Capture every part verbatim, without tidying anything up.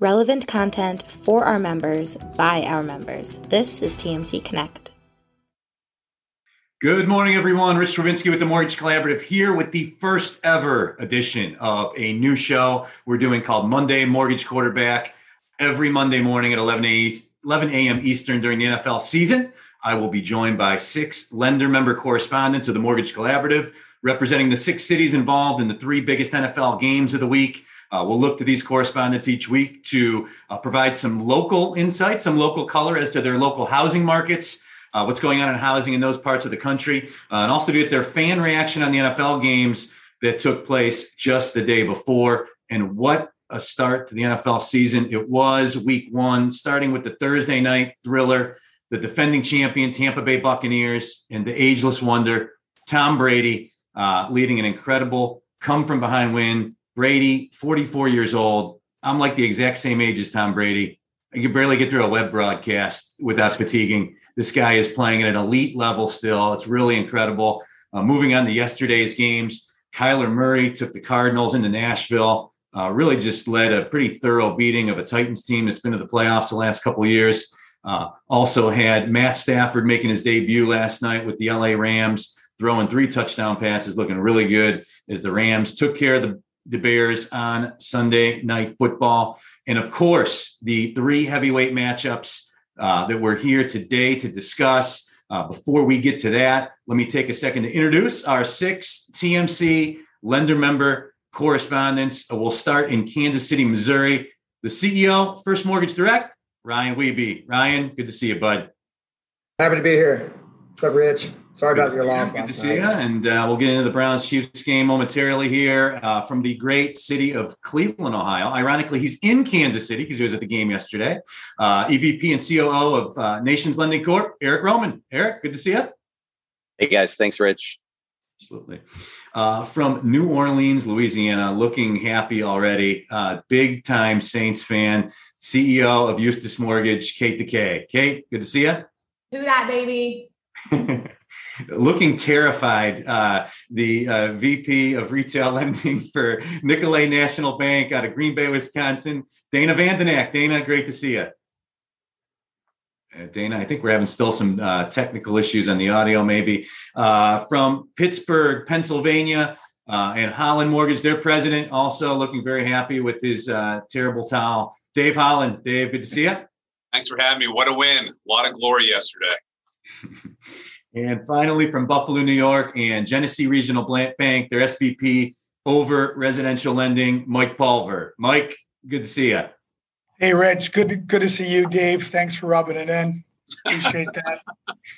Relevant content for our members, by our members. This is T M C Connect. Good morning, everyone. Rich Stravinsky with the Mortgage Collaborative here with the first ever edition of a new show we're doing called Monday Mortgage Quarterback. Every Monday morning at eleven a.m. Eastern during the N F L season, I will be joined by six lender member correspondents of the Mortgage Collaborative, representing the six cities involved in the three biggest N F L games of the week. Uh, we'll look to these correspondents each week to uh, provide some local insight, some local color as to their local housing markets, uh, what's going on in housing in those parts of the country, uh, and also to get their fan reaction on the N F L games that took place just the day before. And what a start to the N F L season it was. Week one, starting with the Thursday night thriller, the defending champion Tampa Bay Buccaneers and the ageless wonder Tom Brady uh, leading an incredible come-from-behind win. Brady, forty-four years old. I'm like the exact same age as Tom Brady. I could barely get through a web broadcast without fatiguing. This guy is playing at an elite level still. It's really incredible. Uh, moving on to yesterday's games, Kyler Murray took the Cardinals into Nashville, uh, really just led a pretty thorough beating of a Titans team that's been to the playoffs the last couple of years. Uh, also had Matt Stafford making his debut last night with the L A Rams, throwing three touchdown passes, looking really good as the Rams took care of the the Bears on Sunday Night Football. And of course, the three heavyweight matchups uh, that we're here today to discuss. Uh, before we get to that, let me take a second to introduce our six T M C lender member correspondents. We'll start in Kansas City, Missouri. The C E O, First Mortgage Direct, Ryan Wiebe. Ryan, good to see you, bud. Happy to be here. What's up, Rich? Sorry about your loss last night. You. And uh, we'll get into the Browns-Chiefs game momentarily here uh, from the great city of Cleveland, Ohio. Ironically, he's in Kansas City because he was at the game yesterday. Uh, E V P and C O O of uh, Nations Lending Corp, Eric Roman. Eric, good to see you. Hey, guys. Thanks, Rich. Absolutely. Uh, from New Orleans, Louisiana, looking happy already. Uh, big-time Saints fan, C E O of Eustis Mortgage, Kate Dekay. Kate, good to see you. Do that, baby. Looking terrified, uh, the uh, V P of Retail Lending for Nicolet National Bank out of Green Bay, Wisconsin, Dana Vandenack. Dana, great to see you. Uh, Dana, I think we're having still some uh, technical issues on the audio maybe. Uh, from Pittsburgh, Pennsylvania, uh, and Holland Mortgage, their president, also looking very happy with his uh, terrible towel. Dave Holland. Dave, good to see you. Thanks for having me. What a win. A lot of glory yesterday. And finally, from Buffalo, New York, and Genesee Regional Bank, their S V P over residential lending, Mike Pulver. Mike, good to see you. Hey, Rich. Good to, good to see you, Dave. Thanks for rubbing it in. Appreciate that.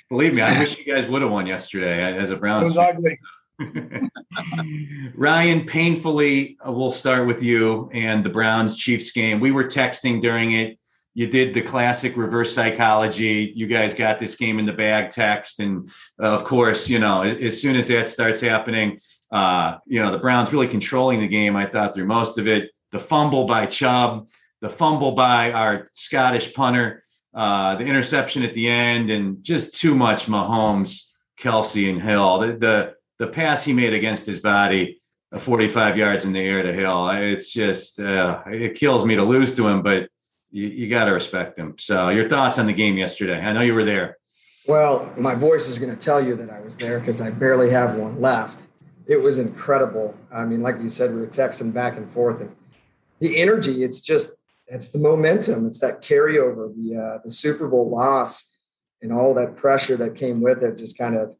Believe me, I wish you guys would have won yesterday as a Browns fan. It was ugly. Ryan, painfully, we'll start with you and the Browns-Chiefs game. We were texting during it. You did the classic reverse psychology. You guys got this game in the bag text. And uh, of course, you know, as, as soon as that starts happening, uh, you know, the Browns really controlling the game, I thought, through most of it. The fumble by Chubb, the fumble by our Scottish punter, uh, the interception at the end, and just too much Mahomes, Kelce, and Hill. The, the, the pass he made against his body, uh, forty-five yards in the air to Hill. It's just, uh, it kills me to lose to him, but You, you got to respect them. So your thoughts on the game yesterday? I know you were there. Well, my voice is going to tell you that I was there because I barely have one left. It was incredible. I mean, like you said, we were texting back and forth. And the energy, it's just, it's the momentum. It's that carryover, the uh, the Super Bowl loss and all that pressure that came with it just kind of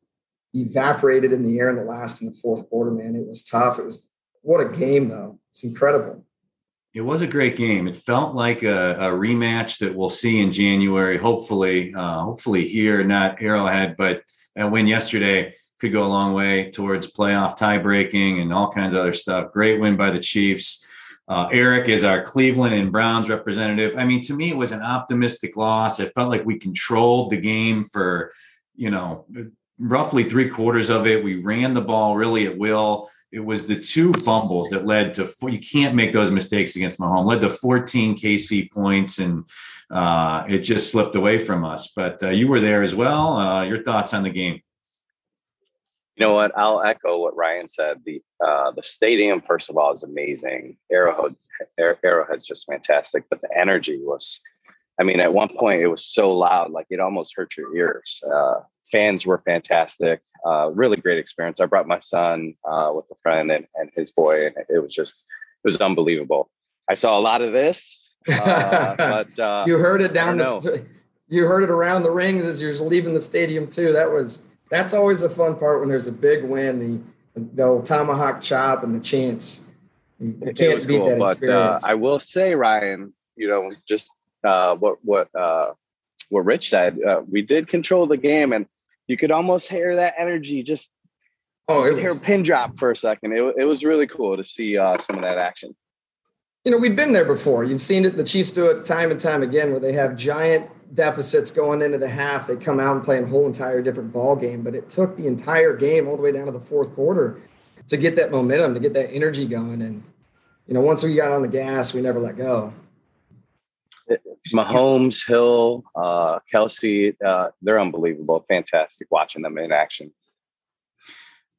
evaporated in the air in the last and the fourth quarter, man. It was tough. It was, what a game, though. It's incredible. It was a great game. It felt like a, a rematch that we'll see in January, hopefully, uh, hopefully here, not Arrowhead, but that win yesterday could go a long way towards playoff tie-breaking and all kinds of other stuff. Great win by the Chiefs. Uh, Eric is our Cleveland and Browns representative. I mean, to me, it was an optimistic loss. It felt like we controlled the game for, you know, roughly three quarters of it. We ran the ball really at will. It was the two fumbles that led to four, you can't make those mistakes against Mahomes, led to fourteen K C points, and uh, it just slipped away from us. But uh, you were there as well. Uh, your thoughts on the game? You know what? I'll echo what Ryan said. The uh, the stadium, first of all, is amazing. Arrowhead, Arrowhead's just fantastic. But the energy was, I mean, at one point it was so loud, like it almost hurt your ears. Uh, fans were fantastic. Uh, really great experience. I brought my son uh, with a friend and, and his boy, and it was just, it was unbelievable. I saw a lot of this, uh, but uh, you heard it down the st- you heard it around the rings as you're leaving the stadium too. That was. That's always the fun part when there's a big win, the, the old tomahawk chop and the chance. You can't beat cool, that but, experience. Uh, I will say, Ryan, you know, just uh, what what uh, what Rich said, uh, we did control the game, and you could almost hear that energy just oh, it was, hear a pin drop for a second. It, it was really cool to see uh, some of that action. You know, we've been there before. You've seen it. The Chiefs do it time and time again where they have giant deficits going into the half. They come out and play a whole entire different ball game. But it took the entire game all the way down to the fourth quarter to get that momentum, to get that energy going. And, you know, once we got on the gas, we never let go. Mahomes, Hill, uh, Kelce, uh, they're unbelievable. Fantastic watching them in action.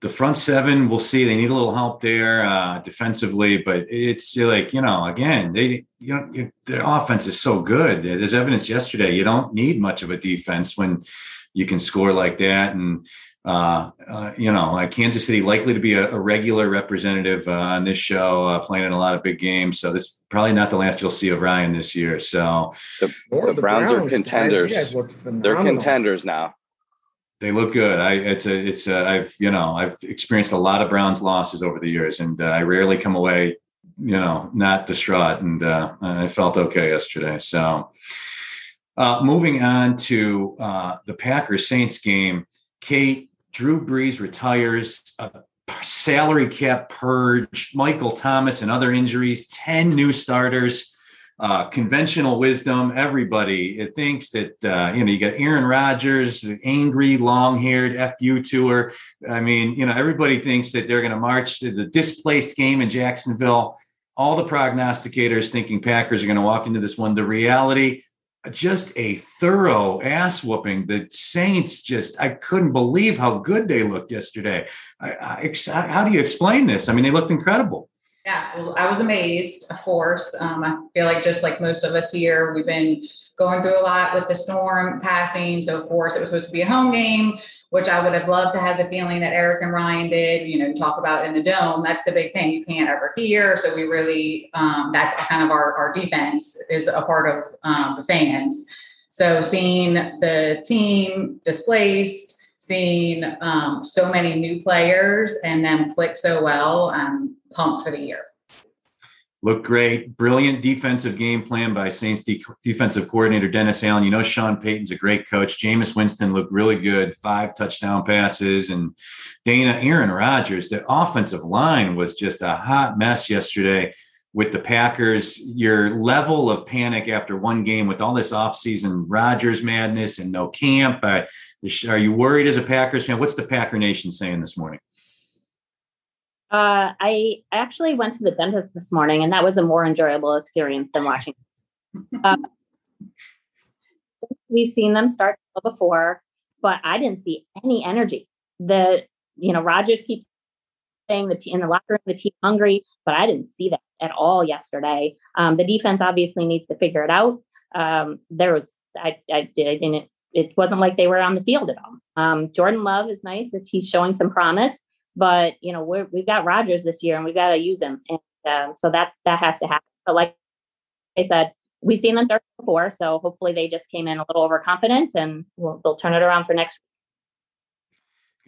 The front seven, we'll see. They need a little help there uh, defensively, but it's like, you know, again, they, you know, it, their offense is so good. There's evidence yesterday. You don't need much of a defense when you can score like that. And, uh, uh, you know, uh, Kansas City likely to be a, a regular representative uh, on this show, uh, playing in a lot of big games. So this is probably not the last you'll see of Ryan this year. So the, the, the Browns, Browns are contenders. Guys, they're contenders now. They look good. I it's a it's a, I've you know I've experienced a lot of Browns losses over the years, and uh, I rarely come away you know not distraught, and uh, I felt okay yesterday. So uh, moving on to uh, the Packers Saints game, Kate, Drew Brees retires, a salary cap purge, Michael Thomas and other injuries, ten new starters. Uh, conventional wisdom, everybody it thinks that, uh, you know, you got Aaron Rodgers, angry, long-haired F U tour. I mean, you know, everybody thinks that they're going to march to the displaced game in Jacksonville. All the prognosticators thinking Packers are going to walk into this one. The reality, just a thorough ass whooping. The Saints just, I couldn't believe how good they looked yesterday. I, I, how do you explain this? I mean, they looked incredible. Yeah, well, I was amazed, of course. Um, I feel like just like most of us here, we've been going through a lot with the storm passing. So, of course, it was supposed to be a home game, which I would have loved to have the feeling that Eric and Ryan did, you know, talk about in the dome. That's the big thing. You can't ever hear. So we really, um, that's kind of our, our defense is a part of um, the fans. So seeing the team displaced, seeing um, so many new players and them click so well, I'm pumped for the year. Look great. Brilliant defensive game plan by Saints de- defensive coordinator Dennis Allen. You know, Sean Payton's a great coach. Jameis Winston looked really good. Five touchdown passes. And Dana, Aaron Rodgers, the offensive line was just a hot mess yesterday with the Packers. Your level of panic after one game with all this offseason Rodgers madness and no camp. Uh, Are you worried as a Packers fan? What's the Packer Nation saying this morning? Uh, I actually went to the dentist this morning, and that was a more enjoyable experience than watching. uh, we've seen them start before, but I didn't see any energy. The you know Rodgers keeps saying the team, in the locker room the team hungry, but I didn't see that at all yesterday. Um, the defense obviously needs to figure it out. Um, there was I I didn't. It wasn't like they were on the field at all. Um, Jordan Love is nice. He's showing some promise, but, you know, we're, we've got Rodgers this year and we've got to use him. And um, so that that has to happen. But like I said, we've seen them start before, so hopefully they just came in a little overconfident and we'll, they'll turn it around for next week.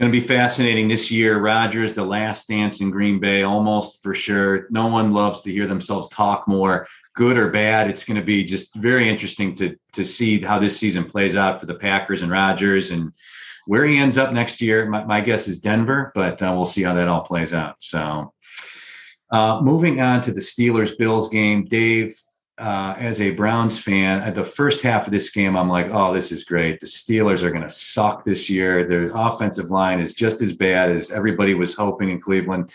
Going to be fascinating this year. Rodgers, the last dance in Green Bay, almost for sure. No one loves to hear themselves talk more, good or bad. It's going to be just very interesting to to see how this season plays out for the Packers and Rodgers and where he ends up next year. My, my guess is Denver, but uh, we'll see how that all plays out. So uh, moving on to the Steelers-Bills game, Dave, uh, as a Browns fan, at the first half of this game, I'm like, oh, this is great. The Steelers are going to suck this year. Their offensive line is just as bad as everybody was hoping in Cleveland.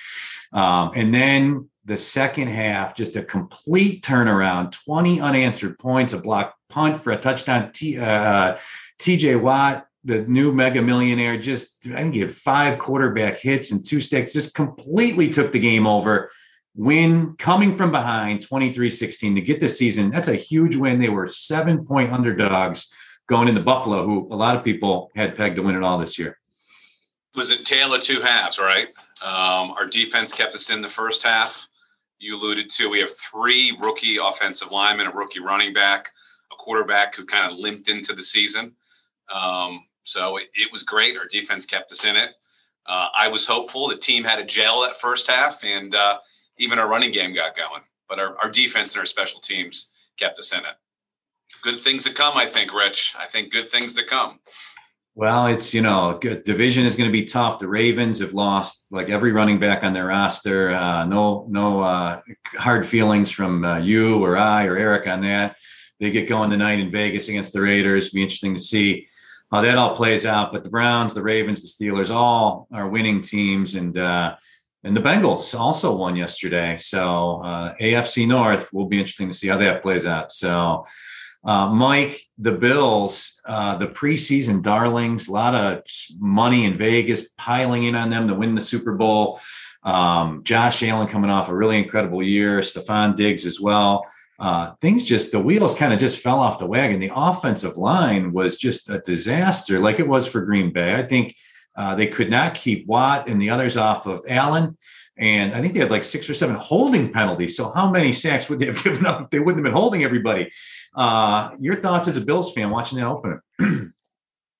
Um, and then the second half, just a complete turnaround, twenty unanswered points, a blocked punt for a touchdown. T, uh, T J Watt the new mega millionaire just, I think he had five quarterback hits and two sticks, just completely took the game over. Win coming from behind twenty-three sixteen to get this season. That's a huge win. They were seven point underdogs going into Buffalo, who a lot of people had pegged to win it all this year. It was a tale of two halves, right? Um, our defense kept us in the first half. You alluded to, we have three rookie offensive linemen, a rookie running back, a quarterback who kind of limped into the season. Um, so it, it was great. Our defense kept us in it. Uh, I was hopeful. The team had a gel that first half, and uh, even our running game got going. But our, our defense and our special teams kept us in it. Good things to come, I think, Rich. I think good things to come. Well, it's, you know, good division is going to be tough. The Ravens have lost like every running back on their roster. Uh, no, no uh, hard feelings from uh, you or I or Eric on that. They get going tonight in Vegas against the Raiders. Be interesting to see how that all plays out. But the Browns, the Ravens, the Steelers, all are winning teams. And uh, and the Bengals also won yesterday. So uh, A F C North will be interesting to see how that plays out. So uh, Mike, the Bills, uh, the preseason darlings, a lot of money in Vegas piling in on them to win the Super Bowl. Um, Josh Allen coming off a really incredible year. Stephon Diggs as well. Uh, things just, the wheels kind of just fell off the wagon. The offensive line was just a disaster, like it was for Green Bay. I think uh, they could not keep Watt and the others off of Allen. And I think they had like six or seven holding penalties. So how many sacks would they have given up if they wouldn't have been holding everybody? Uh, your thoughts as a Bills fan watching that opener?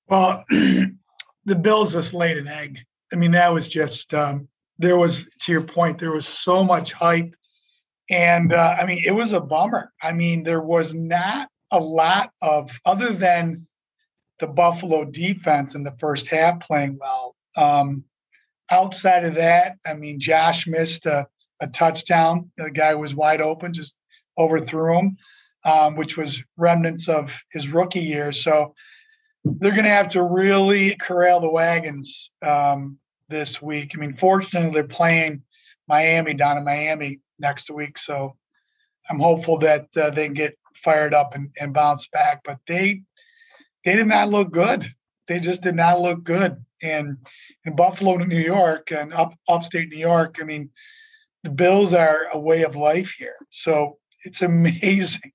Well, the Bills just laid an egg. I mean, that was just, um, there was, to your point, there was so much hype. And, uh, I mean, it was a bummer. I mean, there was not a lot of, other than the Buffalo defense in the first half playing well. Um, outside of that, I mean, Josh missed a, a touchdown. The guy was wide open, just overthrew him, um, which was remnants of his rookie year. So they're going to have to really corral the wagons um, this week. I mean, fortunately, they're playing Miami down in Miami next week. So I'm hopeful that uh, they can get fired up and, and bounce back, but they, they did not look good. They just did not look good. And in Buffalo, New York and up upstate New York, I mean, the Bills are a way of life here. So it's amazing.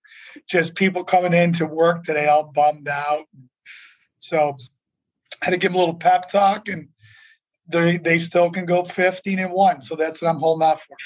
Just people coming in to work today, all bummed out. So I had to give them a little pep talk, and They they still can go fifteen and one. So that's what I'm holding out for.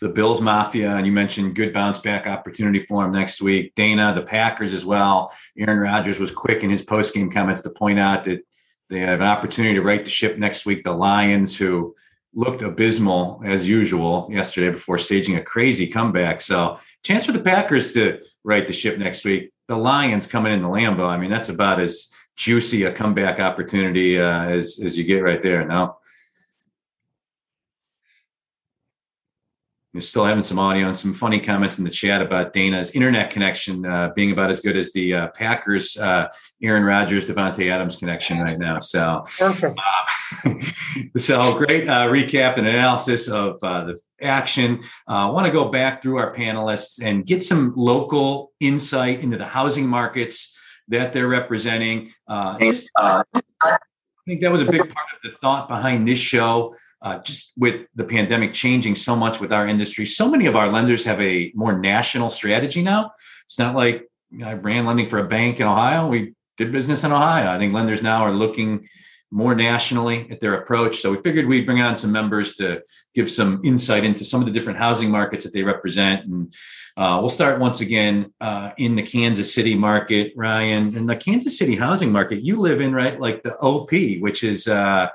The Bills Mafia, and you mentioned good bounce back opportunity for him next week. Dana, the Packers as well. Aaron Rodgers was quick in his postgame comments to point out that they have an opportunity to right the ship next week. The Lions, who looked abysmal as usual yesterday before staging a crazy comeback. So chance for the Packers to right the ship next week. The Lions coming into Lambeau. I mean, that's about as juicy a comeback opportunity uh, as, as you get right there. Now, we're still having some audio and some funny comments in the chat about Dana's internet connection uh, being about as good as the uh, Packers, uh, Aaron Rodgers, Davante Adams connection right now. So, perfect. Uh, so great uh, recap and analysis of uh, the action. I uh, want to go back through our panelists and get some local insight into the housing markets that they're representing. Uh, just, uh, I think that was a big part of the thought behind this show, uh, just with the pandemic changing so much with our industry. So many of our lenders have a more national strategy now. It's not like you know, I ran lending for a bank in Ohio. We did business in Ohio. I think lenders now are looking more nationally at their approach. So we figured we'd bring on some members to give some insight into some of the different housing markets that they represent. And uh, we'll start once again uh, in the Kansas City market, Ryan. And the Kansas City housing market you live in, right? Like the O P, which is uh,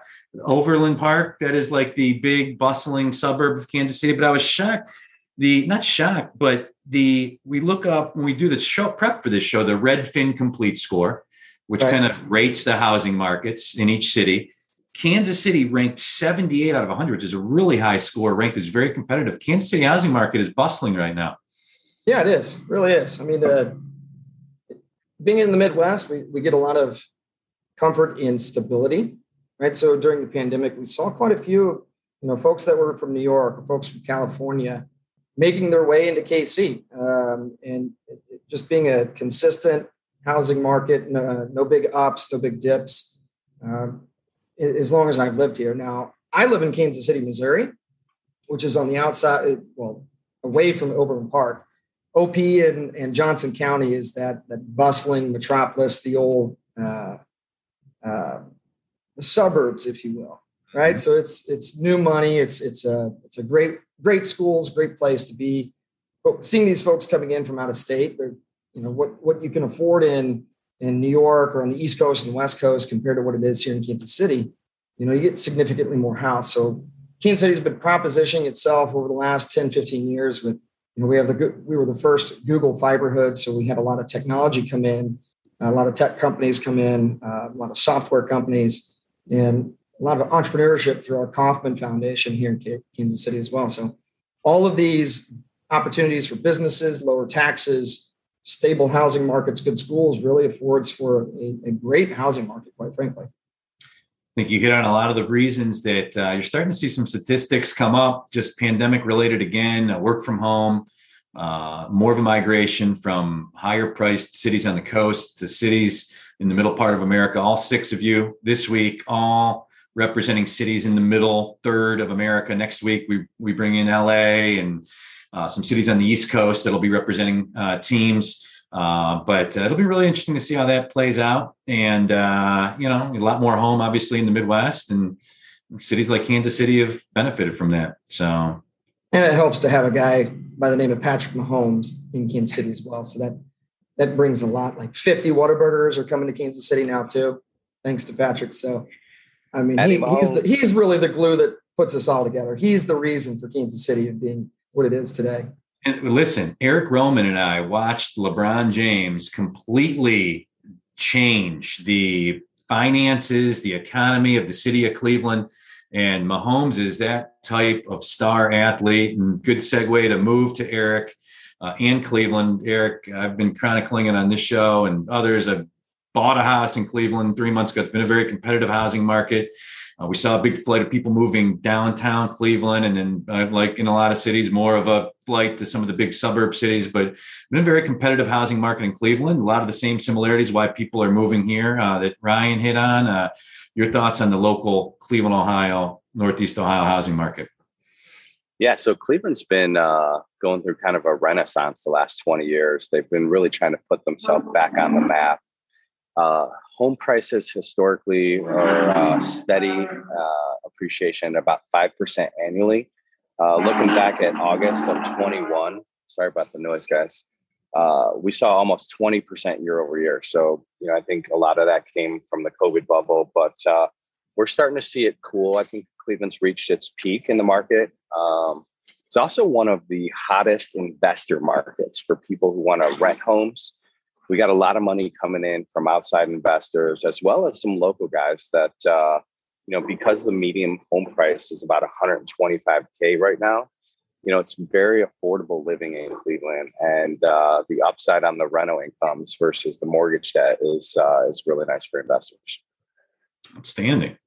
Overland Park. That is like the big bustling suburb of Kansas City. But I was shocked, the not shocked, but the we look up when we do the show prep for this show, the Redfin Complete Score, which right, kind of rates the housing markets in each city. Kansas City ranked seventy-eight out of one hundred, which is a really high score, ranked as very competitive. Kansas City housing market is bustling right now. Yeah, it is. It really is. I mean, uh, being in the Midwest, we, we get a lot of comfort in stability, right? So during the pandemic, we saw quite a few, you know, folks that were from New York or folks from California making their way into K C um, and just being a consistent housing market, no, no big ups, no big dips, uh, as long as I've lived here. Now, I live in Kansas City, Missouri, which is on the outside, well, away from Overland Park. O P and, and Johnson County is that that bustling metropolis, the old uh, uh, the suburbs, if you will, right? Mm-hmm. So it's it's new money. It's it's a it's a great great schools, great place to be. But seeing these folks coming in from out of state, they're you know what what you can afford in in New York or on the East Coast and West Coast compared to what it is here in Kansas City. You know, you get significantly more house. So Kansas City has been propositioning itself over the last ten, fifteen years with. You know, we have the we were the first Google Fiberhood, so we had a lot of technology come in, a lot of tech companies come in, uh, a lot of software companies, and a lot of entrepreneurship through our Kauffman Foundation here in Kansas City as well. So, all of these opportunities for businesses, lower taxes, stable housing markets, good schools really affords for a, a great housing market, quite frankly. I think you hit on a lot of the reasons that uh, you're starting to see some statistics come up, just pandemic related again, uh, work from home, uh, more of a migration from higher priced cities on the coast to cities in the middle part of America. All six of you this week, all representing cities in the middle third of America. Next week, we we bring in L A and uh, some cities on the East Coast that'll be representing uh, teams. Uh, but uh, it'll be really interesting to see how that plays out. And, uh, you know, a lot more home, obviously, in the Midwest, and cities like Kansas City have benefited from that. So, and it helps to have a guy by the name of Patrick Mahomes in Kansas City as well. So that that brings a lot, like fifty Whataburgers are coming to Kansas City now, too, thanks to Patrick. So, I mean, he, he's, the, he's really the glue that puts us all together. He's the reason for Kansas City being what it is today. And listen, Eric Roman and I watched LeBron James completely change the finances, the economy of the city of Cleveland. And Mahomes is that type of star athlete, and good segue to move to Eric uh, and Cleveland. Eric, I've been chronicling it on this show and others. I've bought a house in Cleveland three months ago. It's been a very competitive housing market. Uh, we saw a big flight of people moving downtown Cleveland, and then uh, like in a lot of cities, more of a flight to some of the big suburb cities, but it's been a very competitive housing market in Cleveland. A lot of the same similarities why people are moving here uh, that Ryan hit on. Uh, your thoughts on the local Cleveland, Ohio, Northeast Ohio housing market? Yeah, so Cleveland's been uh, going through kind of a renaissance the last twenty years. They've been really trying to put themselves back on the map. Uh, home prices historically are uh, steady uh, appreciation about five percent annually. Uh, looking back at August of twenty-one, sorry about the noise, guys, uh, we saw almost twenty percent year over year. So, you know, I think a lot of that came from the COVID bubble, but uh, we're starting to see it cool. I think Cleveland's reached its peak in the market. Um, it's also one of the hottest investor markets for people who want to rent homes. We got a lot of money coming in from outside investors, as well as some local guys that, uh, you know, because the median home price is about one hundred twenty-five thousand right now, you know, it's very affordable living in Cleveland. And uh, the upside on the rental incomes versus the mortgage debt is uh, is really nice for investors. Outstanding.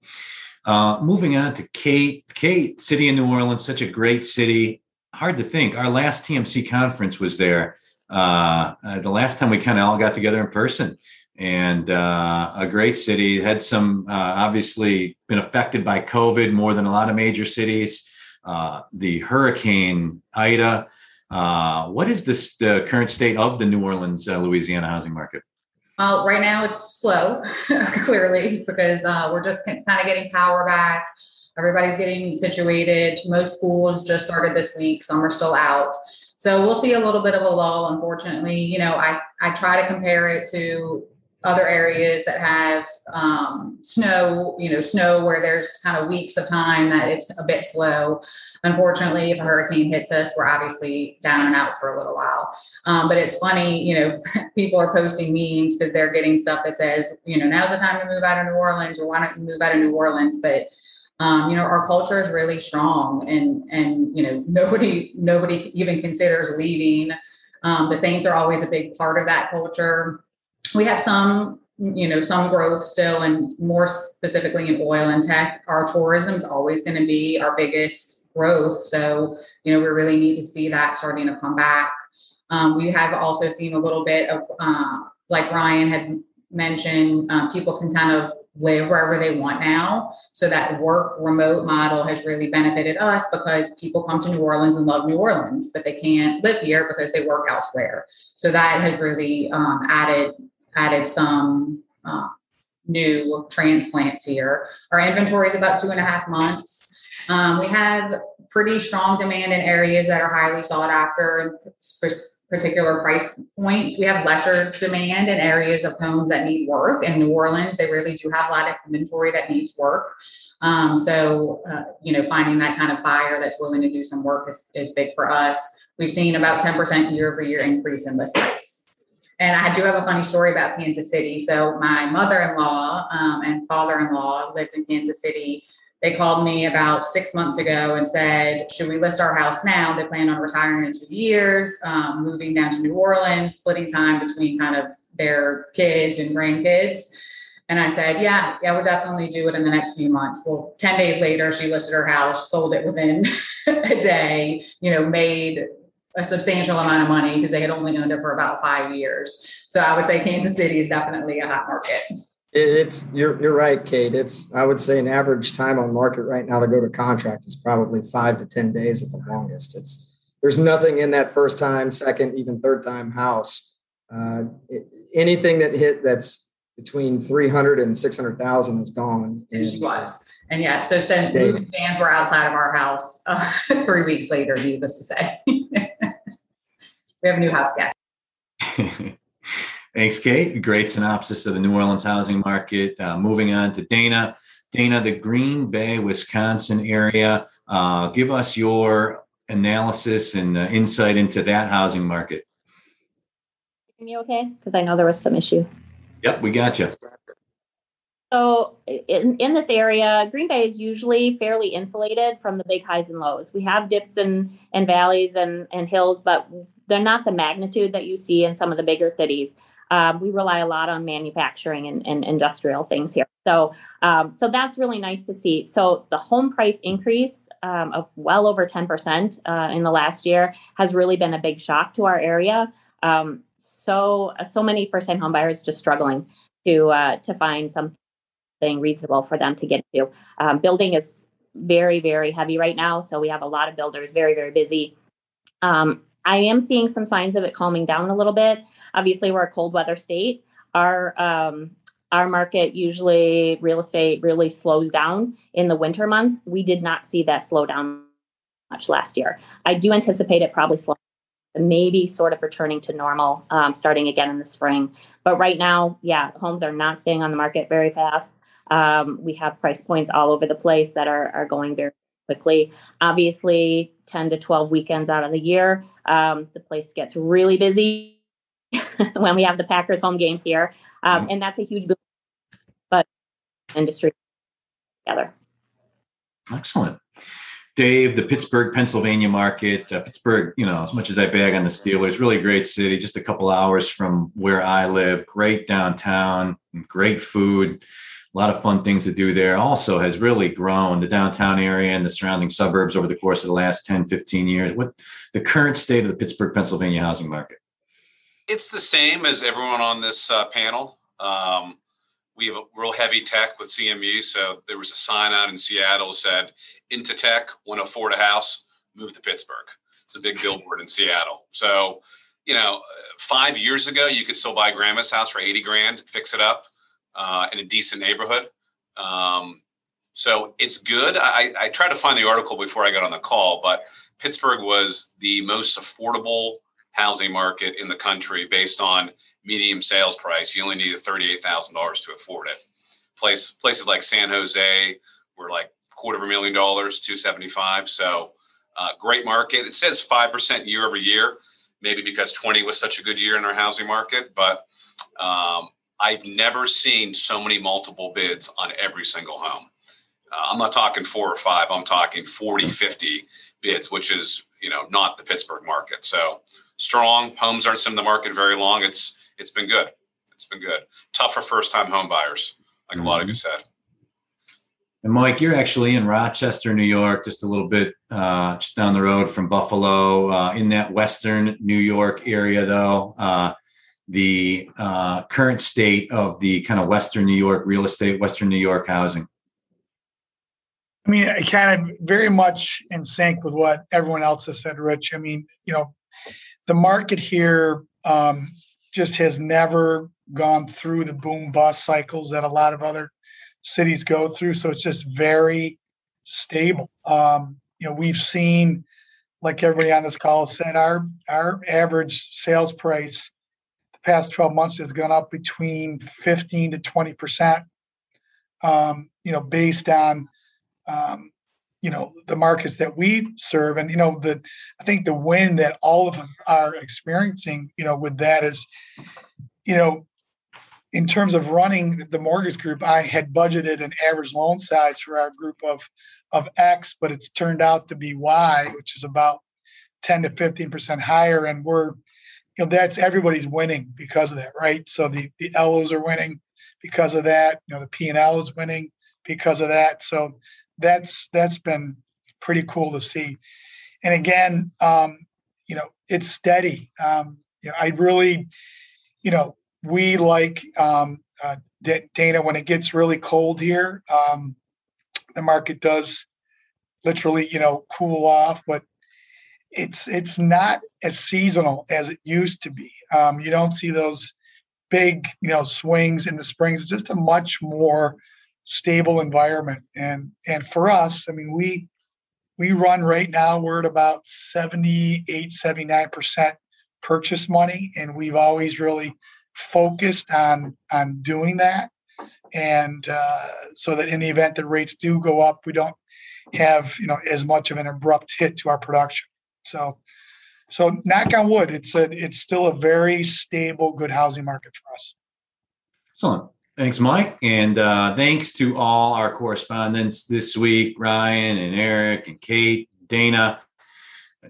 Uh, moving on to Kate. Kate, city in New Orleans, such a great city. Hard to think. Our last T M C conference was there. Uh, uh, the last time we kind of all got together in person, and uh, a great city, had some uh, obviously been affected by COVID more than a lot of major cities. Uh, the Hurricane Ida. Uh, what is this, the current state of the New Orleans, uh, Louisiana housing market? Uh, right now it's slow, clearly, because uh, we're just kind of getting power back. Everybody's getting situated. Most schools just started this week. Some are still out. So we'll see a little bit of a lull, unfortunately. You know, I, I try to compare it to other areas that have um, snow, you know, snow where there's kind of weeks of time that it's a bit slow. Unfortunately, if a hurricane hits us, we're obviously down and out for a little while. Um, but it's funny, you know, people are posting memes because they're getting stuff that says, you know, now's the time to move out of New Orleans, or why don't you move out of New Orleans? But Um, you know, our culture is really strong, and, and, you know, nobody, nobody even considers leaving. Um, the Saints are always a big part of that culture. We have some, you know, some growth still, and more specifically in oil and tech. Our tourism is always going to be our biggest growth. So, you know, we really need to see that starting to come back. Um, we have also seen a little bit of, um, like Ryan had mentioned, um, people can kind of live wherever they want now. So that work remote model has really benefited us because people come to New Orleans and love New Orleans, but they can't live here because they work elsewhere. So that has really um, added added some uh, new transplants here. Our inventory is about two and a half months. Um, we have pretty strong demand in areas that are highly sought after and particular price points. We have lesser demand in areas of homes that need work. In New Orleans, they really do have a lot of inventory that needs work. Um, so, uh, you know, finding that kind of buyer that's willing to do some work is, is big for us. We've seen about ten percent year over year increase in list price. And I do have a funny story about Kansas City. So my mother-in-law um, and father-in-law lived in Kansas City. They called me about six months ago and said, should we list our house now? They plan on retiring in two years, um, moving down to New Orleans, splitting time between kind of their kids and grandkids. And I said, yeah, yeah, we'll definitely do it in the next few months. Well, ten days later, she listed her house, sold it within a day, you know, made a substantial amount of money because they had only owned it for about five years. So I would say Kansas City is definitely a hot market. It's you're you're right, Kate. It's I would say an average time on market right now to go to contract is probably five to ten days at the longest. It's there's nothing in that first time, second, even third time house. Uh, it, anything that hit that's between three hundred and six hundred thousand is gone. And she was, and yeah. So, so moving fans were outside of our house uh, three weeks later. Needless to say, we have a new house guest. Thanks, Kate. Great synopsis of the New Orleans housing market. Uh, moving on to Dana. Dana, the Green Bay, Wisconsin area. Uh, give us your analysis and uh, insight into that housing market. Can you hear me okay? Because I know there was some issue. Yep, we got you. So in, in this area, Green Bay is usually fairly insulated from the big highs and lows. We have dips and, and valleys and, and hills, but they're not the magnitude that you see in some of the bigger cities. Um, we rely a lot on manufacturing and, and industrial things here. So um, so that's really nice to see. So the home price increase um, of well over ten percent uh, in the last year has really been a big shock to our area. Um, so uh, so many first-time home buyers just struggling to uh, to find something reasonable for them to get into. Um, building is very, very heavy right now. So we have a lot of builders, very, very busy. Um, I am seeing some signs of it calming down a little bit. Obviously, we're a cold weather state. Our um, our market usually real estate really slows down in the winter months. We did not see that slow down much last year. I do anticipate it probably slowing, maybe sort of returning to normal, um, starting again in the spring. But right now, yeah, homes are not staying on the market very fast. Um, we have price points all over the place that are are going very quickly. Obviously, ten to twelve weekends out of the year, um, the place gets really busy. when we have the Packers home games here. Um, and that's a huge boom, but industry together. Excellent. Dave, the Pittsburgh, Pennsylvania market, uh, Pittsburgh, you know, as much as I bag on the Steelers, really great city, just a couple hours from where I live, great downtown, great food, a lot of fun things to do there. Also has really grown the downtown area and the surrounding suburbs over the course of the last ten, fifteen years. What the current state of the Pittsburgh, Pennsylvania housing market? It's the same as everyone on this uh, panel. Um, we have a real heavy tech with C M U. So there was a sign out in Seattle that said, into tech, want to afford a house, move to Pittsburgh. It's a big billboard in Seattle. So, you know, five years ago, you could still buy grandma's house for eighty grand, fix it up uh, in a decent neighborhood. Um, so it's good. I, I tried to find the article before I got on the call, but Pittsburgh was the most affordable housing market in the country based on medium sales price. You only needed thirty-eight thousand dollars to afford it. Place, places like San Jose were like quarter of a million dollars, two seventy-five. So uh, great market. It says five percent year over year, maybe because twenty was such a good year in our housing market. But um, I've never seen so many multiple bids on every single home. Uh, I'm not talking four or five. I'm talking forty, fifty bids, which is, you know, not the Pittsburgh market. So strong homes aren't in the market very long. It's it's been good. It's been good. Tough for first time home buyers, like mm-hmm. a lot of you said. And Mike, you're actually in Rochester, New York, just a little bit uh, just down the road from Buffalo, uh, in that Western New York area, though. Uh, the uh, current state of the kind of Western New York real estate, Western New York housing? I mean, I kind of very much in sync with what everyone else has said, Rich. I mean, you know, the market here um, just has never gone through the boom bust cycles that a lot of other cities go through. So it's just very stable. Um, you know, we've seen, like everybody on this call said, our our average sales price the past twelve months has gone up between fifteen to twenty percent, um, you know, based on Um, you know, the markets that we serve. And, you know, the, I think the win that all of us are experiencing, you know, with that is, you know, in terms of running the mortgage group, I had budgeted an average loan size for our group of, of X, but it's turned out to be Y, which is about ten to fifteen percent higher. And we're, you know, that's everybody's winning because of that, right? So the, the L Os are winning because of that. You know, the P and L is winning because of that. So That's that's been pretty cool to see. And again, um, you know, it's steady. Um, you know, I really, you know, we like um, uh, D- Dana, when it gets really cold here, um, the market does literally, you know, cool off, but it's it's not as seasonal as it used to be. Um, you don't see those big, you know, swings in the springs. It's just a much more stable environment. And and for us, I mean, we we run right now, we're at about seventy-eight, seventy-nine percent purchase money. And we've always really focused on, on doing that. And uh, so that in the event that rates do go up, we don't have, you know, as much of an abrupt hit to our production. So so knock on wood, it's a, it's still a very stable, good housing market for us. Excellent. Thanks, Mike. And uh, thanks to all our correspondents this week, Ryan and Eric and Kate, Dana,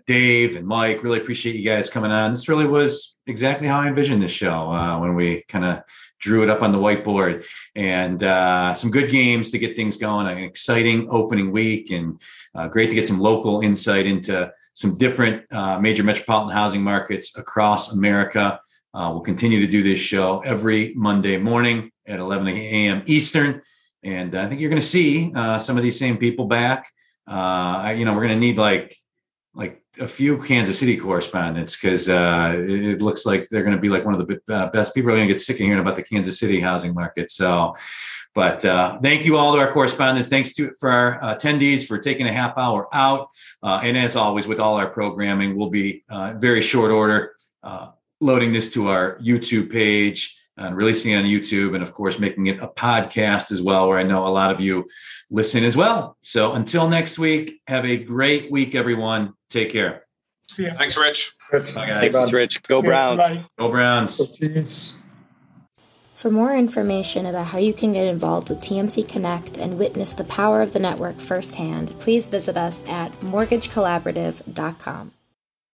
Dave and Mike. Really appreciate you guys coming on. This really was exactly how I envisioned this show uh, when we kind of drew it up on the whiteboard. And uh, some good games to get things going. An exciting opening week, and uh, great to get some local insight into some different uh, major metropolitan housing markets across America. Uh, we'll continue to do this show every Monday morning at eleven a.m. Eastern. And I think you're going to see uh, some of these same people back. Uh, I, you know, we're going to need like like a few Kansas City correspondents, because uh, it, it looks like they're going to be like one of the uh, best. People are going to get sick of hearing about the Kansas City housing market. So, but uh, thank you all to our correspondents. Thanks to for our attendees for taking a half hour out. Uh, and as always, with all our programming, we'll be uh, in very short order uh, loading this to our YouTube page and releasing it on YouTube, and of course, making it a podcast as well, where I know a lot of you listen as well. So until next week, have a great week, everyone. Take care. See ya. Thanks, Rich. Bye, guys. Thanks, Rich. Go Browns. Bye. Go Browns. Go For more information about how you can get involved with T M C Connect and witness the power of the network firsthand, please visit us at mortgage collaborative dot com.